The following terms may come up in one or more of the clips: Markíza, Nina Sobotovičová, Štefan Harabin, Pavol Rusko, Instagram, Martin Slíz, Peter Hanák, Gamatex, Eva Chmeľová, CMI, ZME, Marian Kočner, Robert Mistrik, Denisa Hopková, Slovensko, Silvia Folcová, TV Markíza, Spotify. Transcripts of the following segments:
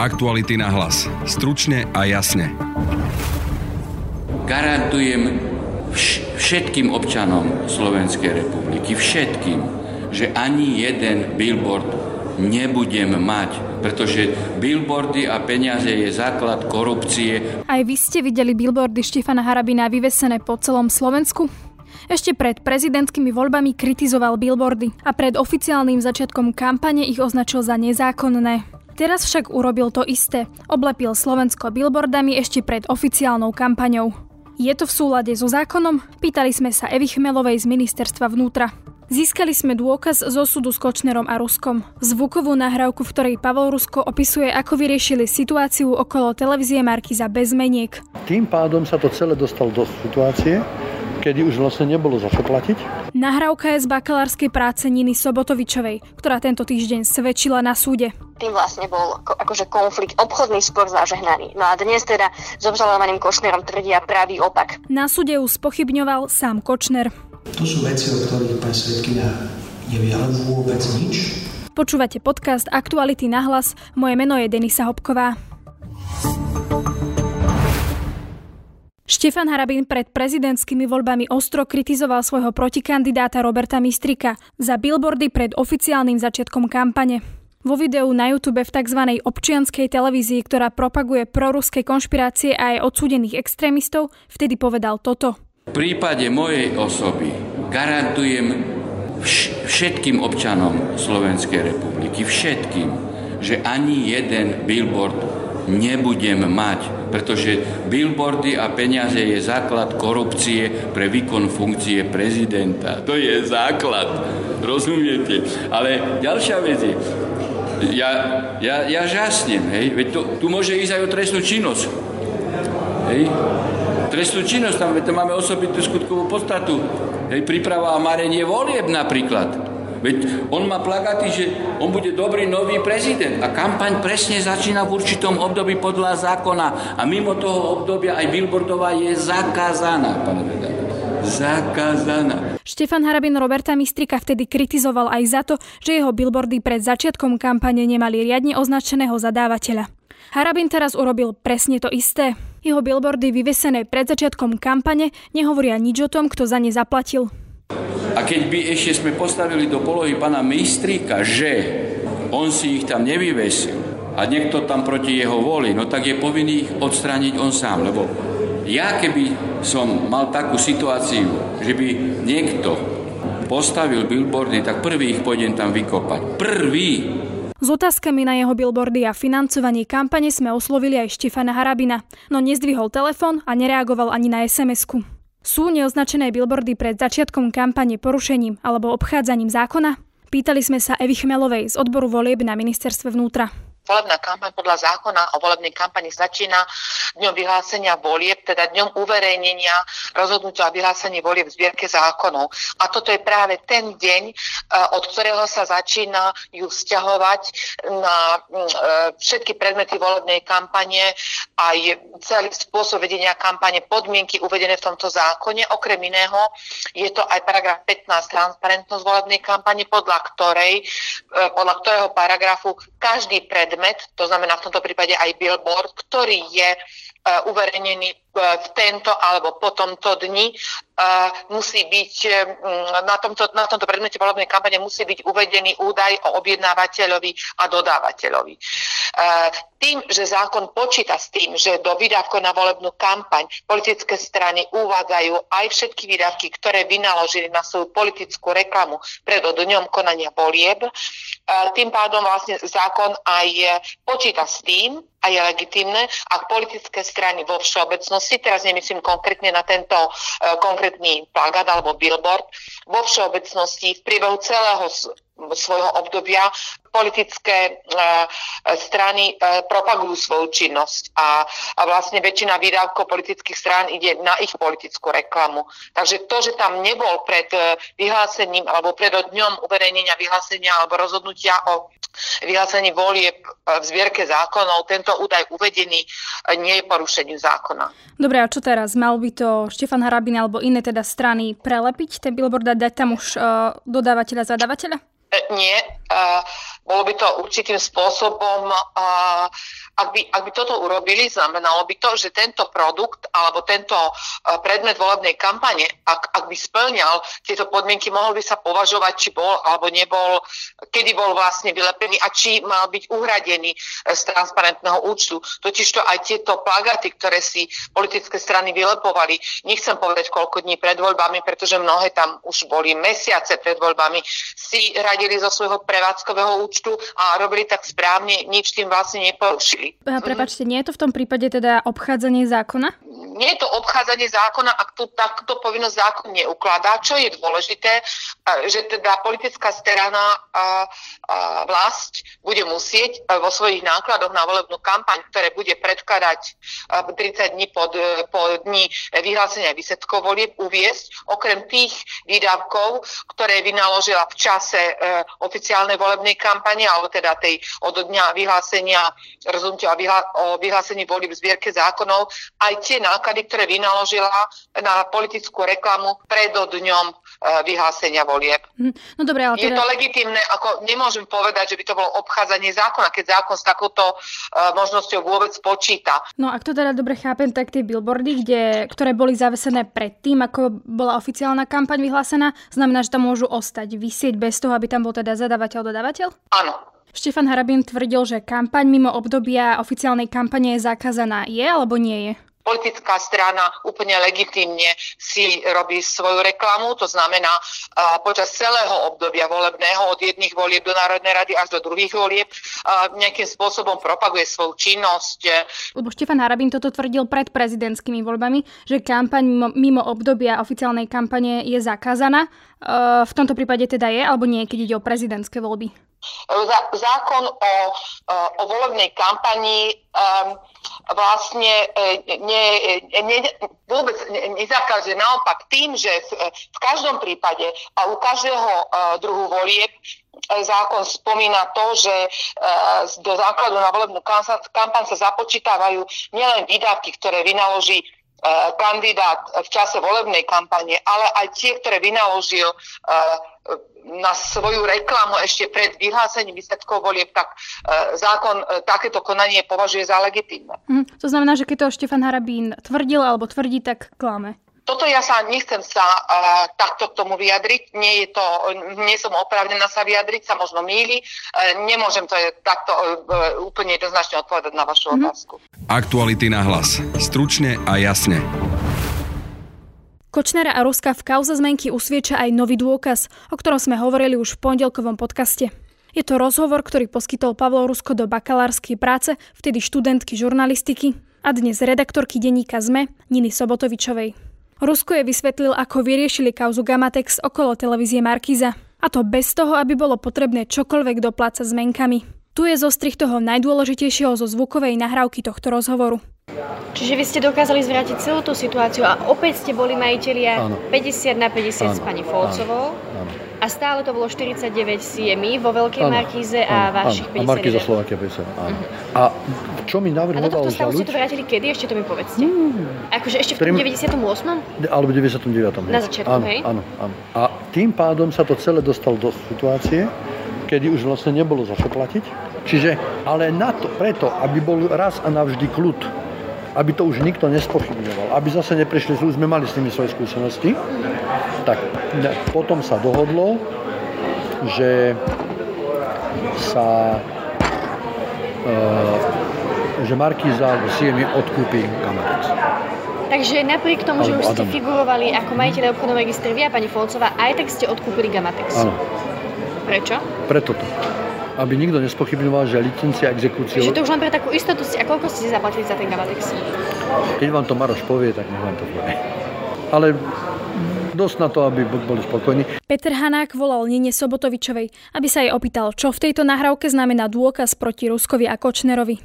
Aktuality na hlas. Stručne a jasne. Garantujem všetkým občanom Slovenskej republiky, všetkým, že ani jeden billboard nebudem mať, pretože billboardy a peniaze je základ korupcie. Aj vy ste videli billboardy Štefana Harabina vyvesené po celom Slovensku? Ešte pred prezidentskými voľbami kritizoval billboardy a pred oficiálnym začiatkom kampane ich označil za nezákonné. Teraz však urobil to isté. Oblepil Slovensko billboardami ešte pred oficiálnou kampaňou. Je to v súlade so zákonom? Pýtali sme sa Evy Chmeľovej z Ministerstva vnútra. Získali sme dôkaz zo súdu s Kočnerom a Ruskom. Zvukovú nahrávku, v ktorej Pavol Rusko opisuje, ako vyriešili situáciu okolo televízie Markíza bez meniek. Tým pádom sa to celé dostalo do situácie, kedy už vlastne nebolo za čo platiť. Nahrávka je z bakalárskej práce Niny Sobotovičovej, ktorá tento týždeň svedčila na súde. Tým vlastne bol akože konflikt, obchodný spor zažehnaný. No a dnes teda s obžalovaným Kočnerom tvrdia pravý opak. Na súde ju spochybňoval sám Kočner. To sú veci, o ktorých pani svedkyňa nevie vôbec nič. Počúvate podcast Aktuality na hlas. Moje meno je Denisa Hopková. Štefan Harabin pred prezidentskými voľbami ostro kritizoval svojho protikandidáta Roberta Mistrika za billboardy pred oficiálnym začiatkom kampane. Vo videu na YouTube v tzv. Občianskej televízii, ktorá propaguje proruské konšpirácie a aj odsúdených extrémistov, vtedy povedal toto. V prípade mojej osoby garantujem všetkým občanom Slovenskej republiky, všetkým, že ani jeden billboard nebudem mať, pretože billboardy a peniaze je základ korupcie pre výkon funkcie prezidenta. To je základ, rozumiete? Ale ďalšia vec je, ja žasnem, hej? Veď tu môže ísť aj o trestnú činnosť, hej? Trestnú činnosť, tam máme osobitú skutkovú podstatu, hej, príprava a marenie volieb napríklad. Veď on má plagáty, že on bude dobrý nový prezident a kampaň presne začína v určitom období podľa zákona a mimo toho obdobia aj billboardová je zakázaná, pán redaktor. Zakázaná. Štefan Harabin Roberta Mistrika vtedy kritizoval aj za to, že jeho billboardy pred začiatkom kampane nemali riadne označeného zadávateľa. Harabin teraz urobil presne to isté. Jeho billboardy vyvesené pred začiatkom kampane nehovoria nič o tom, kto za ne zaplatil. A keď by ešte sme postavili do polohy pána Mistrika, že on si ich tam nevyvesil a niekto tam proti jeho voli, no tak je povinný ich odstrániť on sám. Lebo ja keby som mal takú situáciu, že by niekto postavil billboardy, tak prvý ich pôjdem tam vykopať. Prvý! S otázkami na jeho billboardy a financovanie kampane sme oslovili aj Štefana Harabina, no nezdvihol telefón a nereagoval ani na SMS-ku. Sú neoznačené billboardy pred začiatkom kampane porušením alebo obchádzaním zákona? Pýtali sme sa Evy Chmeľovej z odboru volieb na Ministerstve vnútra. Volebná kampaň podľa zákona o volebnej kampani začína dňom vyhlásenia volieb, teda dňom uverejnenia rozhodnutia o vyhlásení volieb v zbierke zákonov. A toto je práve ten deň, od ktorého sa začína ju vzťahovať na všetky predmety volebnej kampane a je celý spôsob vedenia kampane, podmienky uvedené v tomto zákone. Okrem iného je to aj paragraf 15, transparentnosť volebnej kampane, podľa ktorého paragrafu každý predmet, to znamená v tomto prípade aj billboard, ktorý je uverejnený v tento alebo po tomto dni, musí byť na tomto predmete volebnej kampane musí byť uvedený údaj o objednávateľovi a dodávateľovi. Tým, že zákon počíta s tým, že do výdavkov na volebnú kampaň politické strany uvádzajú aj všetky výdavky, ktoré vynaložili na svoju politickú reklamu pred dňom konania volieb, tým pádom vlastne zákon aj počíta s tým a je legitímne, ak politické strany vo všeobecnosti, teraz nemyslím konkrétne na tento konkrétny plagát alebo billboard, vo všeobecnosti v priebehu celého svojho obdobia politické strany propagujú svoju činnosť a vlastne väčšina výdavkov politických strán ide na ich politickú reklamu. Takže to, že tam nebol pred vyhlásením alebo pred dňom uverejnenia vyhlásenia alebo rozhodnutia o vyhlásení volieb v zbierke zákonov, tento údaj uvedený nie je porušením zákona. Dobre, a čo teraz? Mal by to Štefan Harabin alebo iné teda strany prelepiť ten billboard a dať tam už dodávateľa, zadávateľa? Nie, Bolo by to určitým spôsobom, ak by toto urobili, znamenalo by to, že tento produkt alebo tento predmet volebnej kampane, ak by splňal tieto podmienky, mohol by sa považovať, či bol alebo nebol, kedy bol vlastne vylepený a či mal byť uhradený z transparentného účtu. Totižto aj tieto plagáty, ktoré si politické strany vylepovali, nechcem povedať koľko dní pred voľbami, pretože mnohé tam už boli mesiace pred voľbami, si radili zo svojho prevádzkového účtu a robili tak správne, nič tým vlastne neporušili. Prepáčte, nie je to v tom prípade teda obchádzanie zákona? Nie je to obchádzanie zákona, ak tu takto povinnosť zákon neukladá. Čo je dôležité, že teda politická strana a vlast bude musieť vo svojich nákladoch na volebnú kampaň, ktoré bude predkladať 30 dní po dni vyhlásenia výsledkov volieb, uviesť okrem tých výdavkov, ktoré vynaložila v čase oficiálnej volebnej kampane, alebo teda tej od dňa vyhlásenia o vyhlásení volieb v zbierke zákonov, aj tie náklady, ktoré vynaložila na politickú reklamu predo dňom vyhlásenia volieb. No dobre, ale teda... Je to legitímne, ako nemôžem povedať, že by to bolo obchádzanie zákona, keď zákon s takouto možnosťou vôbec počíta. No ak to teda dobre chápem, tak tie billboardy, ktoré boli zavesené predtým, ako bola oficiálna kampaň vyhlásená, znamená, že tam môžu ostať vysieť bez toho, aby tam bol teda zadávateľ-dodávateľ? Áno. Štefan Harabin tvrdil, že kampaň mimo obdobia oficiálnej kampane je zakázaná. Je alebo nie je? Politická strana úplne legitímne si robí svoju reklamu, to znamená počas celého obdobia volebného, od jedných volieb do Národnej rady až do druhých volieb, nejakým spôsobom propaguje svoju činnosť. Lebo Štefan Harabin toto tvrdil pred prezidentskými voľbami, že kampaň mimo obdobia oficiálnej kampane je zakázaná. V tomto prípade teda je, alebo nie, keď ide o prezidentské voľby? Zákon o volebnej kampani vlastne vôbec nezakáže. Naopak tým, že v každom prípade a u každého druhu volieb zákon spomína to, že do základu na volebnú kampaň sa započítavajú nielen výdavky, ktoré vynaloží kandidát v čase volebnej kampane, ale aj tie, ktoré vynaložil na svoju reklamu ešte pred vyhlásením výsledkov volieb, tak zákon takéto konanie považuje za legitímne. To znamená, že keď to Štefan Harabín tvrdil alebo tvrdí, tak klame. Toto ja sa nechcem sa takto k tomu vyjadriť, nie som oprávnená sa vyjadriť, sa možno mýli, nemôžem to takto úplne jednoznačne odpovedať na vašu otázku. Aktuality na hlas. Stručne a jasne. Kočnera a Ruska v kauze zmenky usvieča aj nový dôkaz, o ktorom sme hovorili už v pondelkovom podcaste. Je to rozhovor, ktorý poskytol Pavol Rusko do bakalárskej práce, vtedy študentky žurnalistiky a dnes redaktorky denníka ZME Niny Sobotovičovej. Rusko je vysvetlil, ako vyriešili kauzu Gamatex okolo televízie Markíza. A to bez toho, aby bolo potrebné čokoľvek doplácať zmenkami. Tu je zostrih toho najdôležitejšieho zo zvukovej nahrávky tohto rozhovoru. Čiže vy ste dokázali zvrátiť celú tú situáciu a opäť ste boli majitelia 50/50 s pani Folcovou a stále to bolo 49 siemi vo Veľkej Markíze a vašich 50. A Markíza Slovakia 50, áno. A čo mi navrhoval žalúd? A do tohto stavu ste to vrátili kedy? Ešte to mi povedzte. Akože ešte v 98? Alebo 99. Na začiatku, áno, hej? Áno. A tým pádom sa to celé dostalo do situácie, kedy už vlastne nebolo za čo platiť. Čiže, ale na to, preto, aby bol raz a navždy kľud, aby to už nikto nespochybňoval, aby zase neprišli, sme mali s nimi svoje skúsenosti, tak potom sa dohodlo, že Markíza alebo siemi odkúpi Gamatex. Takže napriek tomu, že už ste figurovali ako majiteľ obchodného registra vy a pani Folcová, aj tak ste odkúpili Gamatex. Áno. Prečo? Preto to. Aby nikto nespochybňoval, že licencia a exekúcia... Čiže to už len pre takú istotu, a koľko ste zaplatili za ten Gamatex? Keď vám to Maroš povie, tak nech vám to povie. Ale dosť na to, aby boli spokojní. Peter Hanák volal Nine Sobotovičovej, aby sa jej opýtal, čo v tejto nahrávke znamená dôkaz proti Ruskovi a Kočnerovi.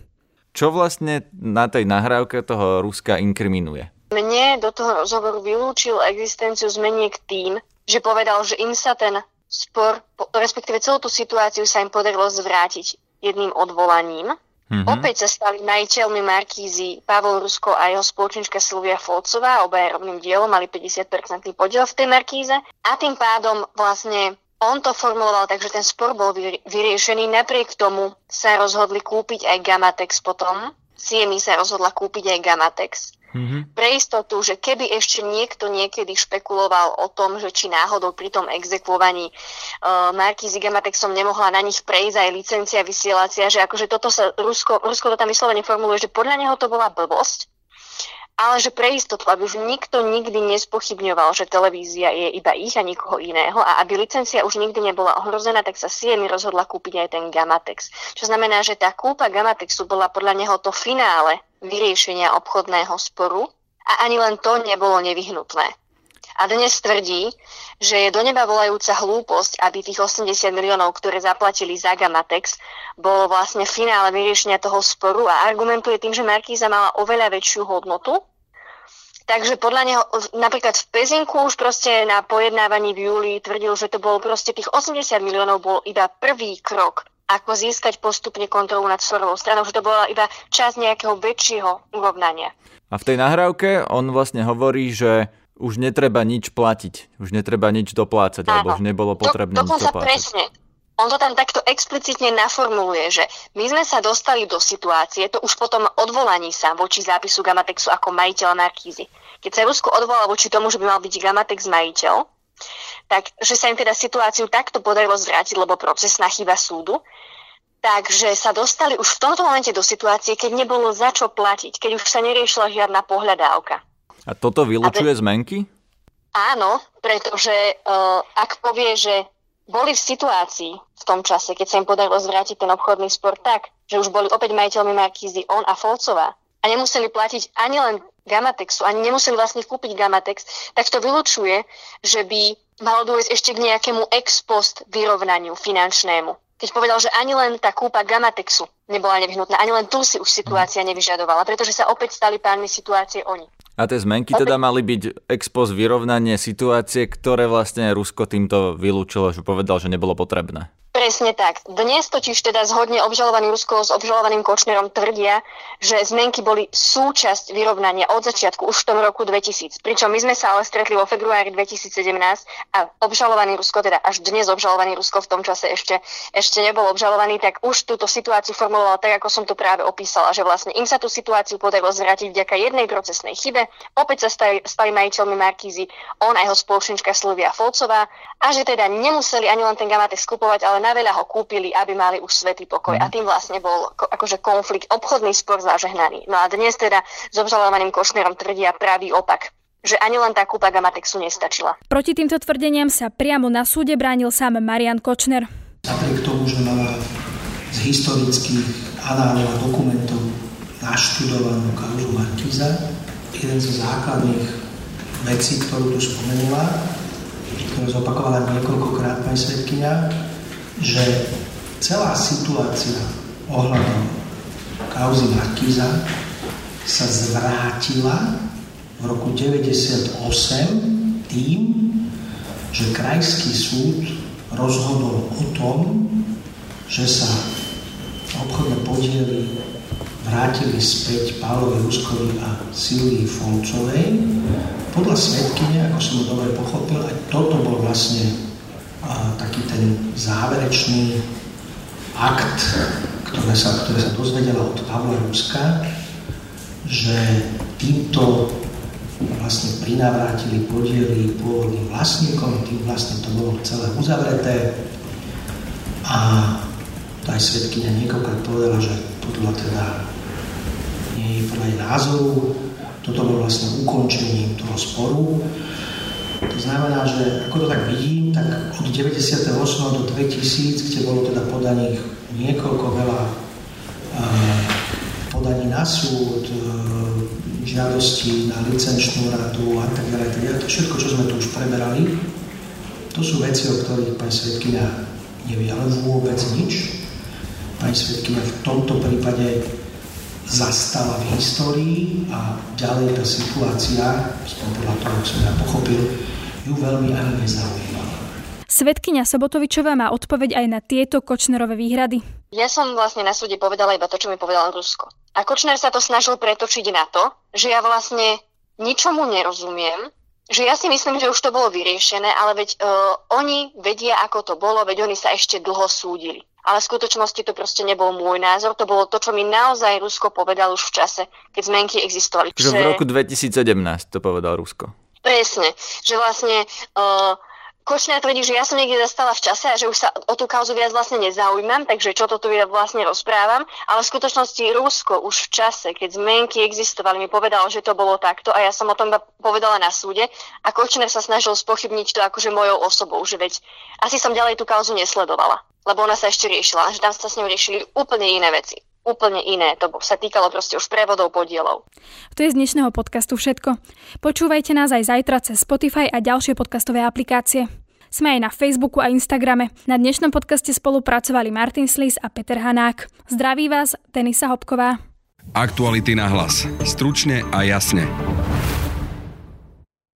Čo vlastne na tej nahrávke toho Ruska inkriminuje? Mne do toho rozhovoru vylúčil existenciu zmeniek tým, že povedal, že im sa ten spor, respektíve celú tú situáciu sa im podarilo zvrátiť jedným odvolaním. Opäť sa stali majiteľmi Markízy Pavol Rusko a jeho spoločnička Silvia Folcová, obaja rovným dielom, mali 50% podiel v tej Markíze a tým pádom vlastne On to formuloval tak, že ten spor bol vyriešený. Napriek tomu sa rozhodli kúpiť aj Gamatex potom. CMI sa rozhodla kúpiť aj Gamatex. Mm-hmm. Pre istotu, že keby ešte niekto niekedy špekuloval o tom, že či náhodou pri tom exekvovaní Markízy Gamatexom nemohla na nich prejsť aj licencia vysielacia, že akože toto sa Rusko to tam vyslovene formuluje, že podľa neho to bola blbosť, ale že pre istotu, aby už nikto nikdy nespochybňoval, že televízia je iba ich a nikoho iného a aby licencia už nikdy nebola ohrozená, tak sa CMI rozhodla kúpiť aj ten Gamatex. Čo znamená, že tá kúpa Gamatexu bola podľa neho to finále vyriešenia obchodného sporu a ani len to nebolo nevyhnutné. A dnes tvrdí, že je do neba volajúca hlúposť, aby tých 80 miliónov, ktoré zaplatili za Gamatex, bolo vlastne finále vyriešenia toho sporu a argumentuje tým, že Markíza mala oveľa väčšiu hodnotu. Takže podľa neho, napríklad v Pezinku už proste na pojednávaní v júli tvrdil, že to bolo proste tých 80 miliónov bol iba prvý krok, ako získať postupne kontrolu nad sporovou stranou, že to bola iba časť nejakého väčšieho urovnania. A v tej nahrávke on vlastne hovorí, že už netreba nič platiť, už netreba nič doplácať, alebo už nebolo potrebné nič doplácať. Presne. On to tam takto explicitne naformuluje, že my sme sa dostali do situácie, to už potom odvolaní sa voči zápisu Gamatexu ako majiteľa Markízy. Keď sa Rusko odvolalo voči tomu, že by mal byť Gamatex majiteľ, takže sa im teda situáciu takto podarilo zvrátiť, lebo procesná chyba súdu. Takže sa dostali už v tomto momente do situácie, keď nebolo za čo platiť, keď už sa neriešila žiadna pohľadávka. A toto vylúčuje zmenky? Áno, pretože ak povie, že boli v situácii v tom čase, keď sa im podarilo zvrátiť ten obchodný spor tak, že už boli opäť majiteľmi Markízy on a Folcová a nemuseli platiť ani len Gamatexu, ani nemuseli vlastne kúpiť Gamatex, tak to vylúčuje, že by malo dôjsť ešte k nejakému ex post vyrovnaniu finančnému. Keď povedal, že ani len tá kúpa Gamatexu nebola nevyhnutná, ani len tu si už situácia nevyžadovala, pretože sa opäť stali pánmi situácie oni. A tie zmenky teda mali byť ex post vyrovnanie situácie, ktoré vlastne Rusko týmto vylúčilo, že povedal, že nebolo potrebné. Presne tak. Dnes totiž teda zhodne obžalovaný Rusko s obžalovaným Kočnerom tvrdia, že zmenky boli súčasť vyrovnania od začiatku už v tom roku 2000. Pričom my sme sa ale stretli vo februári 2017 a obžalovaný Rusko, teda až dnes obžalovaný Rusko v tom čase ešte nebol obžalovaný, tak už túto situáciu formuloval tak, ako som to práve opísala, že vlastne im sa tú situáciu podarilo zvrátiť vďaka jednej procesnej chybe. Opäť sa stali majiteľmi Markízy on a jeho spoločnička Silvia Folcová a že teda nemuseli ani len ten Gamatex skupovať, ale na veľa ho kúpili, aby mali už svätý pokoj. A tým vlastne bol akože konflikt, obchodný spor zažehnaný. No a dnes teda s obžalovaným Kočnerom tvrdia pravý opak, že ani len tá kúpa Gamatexu nestačila. Proti týmto tvrdeniam sa priamo na súde bránil sám Marian Kočner. Napriek tomu, že mala z historických analýz a dokumentov naštudovanú kauzu Markíza, jeden zo základných vecí, ktorú tu spomenula, ktorú zopakovala niekoľkokrát pani svedkyňa, že celá situácia ohľadom kauzy Markíza sa zvrátila v roku 1998 tým, že krajský súd rozhodol o tom, že sa obchodné podiely vrátili späť Pavlovi Ruskovi a Silvii Folcovej. Podľa svedkyne, ako som dobre pochopil, aj toto bol vlastne taký ten záverečný akt, ktoré sa dozvedela od Pavla Ruska, že týmto vlastne prinavrátili podiely pôvodným vlastníkom, tým vlastne to bolo celé uzavreté a aj svedkyňa niekoľkokrát povedala, že podľa teda jej názoru toto bolo vlastne ukončením toho sporu. To znamená, že ako to tak vidím, tak od 98 do 2000, kde bolo teda podaných niekoľko veľa podaní na súd, žiadosti na licenčnú radu a tak ďalej. To všetko, čo sme tu už preberali, to sú veci, o ktorých pani svedkyňa nevie, ale vôbec nič. Pani svedkyňa v tomto prípade zastala v histórii a ďalej tá situácia, podľa toho, ako som ja pochopil, ju veľmi ani nezaujímala. Svedkyňa Sobotovičová má odpoveď aj na tieto Kočnerove výhrady. Ja som vlastne na súde povedala iba to, čo mi povedala Rusko. A Kočner sa to snažil pretočiť na to, že ja vlastne ničomu nerozumiem že ja si myslím, že už to bolo vyriešené, ale veď oni vedia, ako to bolo, veď oni sa ešte dlho súdili. Ale v skutočnosti to proste nebol môj názor, to bolo to, čo mi naozaj Rusko povedal už v čase, keď zmenky existovali. Že v roku 2017 to povedal Rusko. Presne, že vlastne Kočner tvrdí, že ja som niekde zastala v čase a že už sa o tú kauzu viac vlastne nezaujímam, takže čo to tu ja vlastne rozprávam. Ale v skutočnosti Rusko už v čase, keď zmenky existovali, mi povedalo, že to bolo takto a ja som o tom povedala na súde a Kočner sa snažil spochybniť to akože mojou osobou, že veď asi som ďalej tú kauzu nesledovala, lebo ona sa ešte riešila, že tam sa s ňou riešili úplne iné veci. Úplne iné. To sa týkalo proste už prevodov, podielov. To je z dnešného podcastu všetko. Počúvajte nás aj zajtra cez Spotify a ďalšie podcastové aplikácie. Sme aj na Facebooku a Instagrame. Na dnešnom podcaste spolupracovali Martin Slíz a Peter Hanák. Zdraví vás Denisa Hopková. Aktuality na hlas. Stručne a jasne.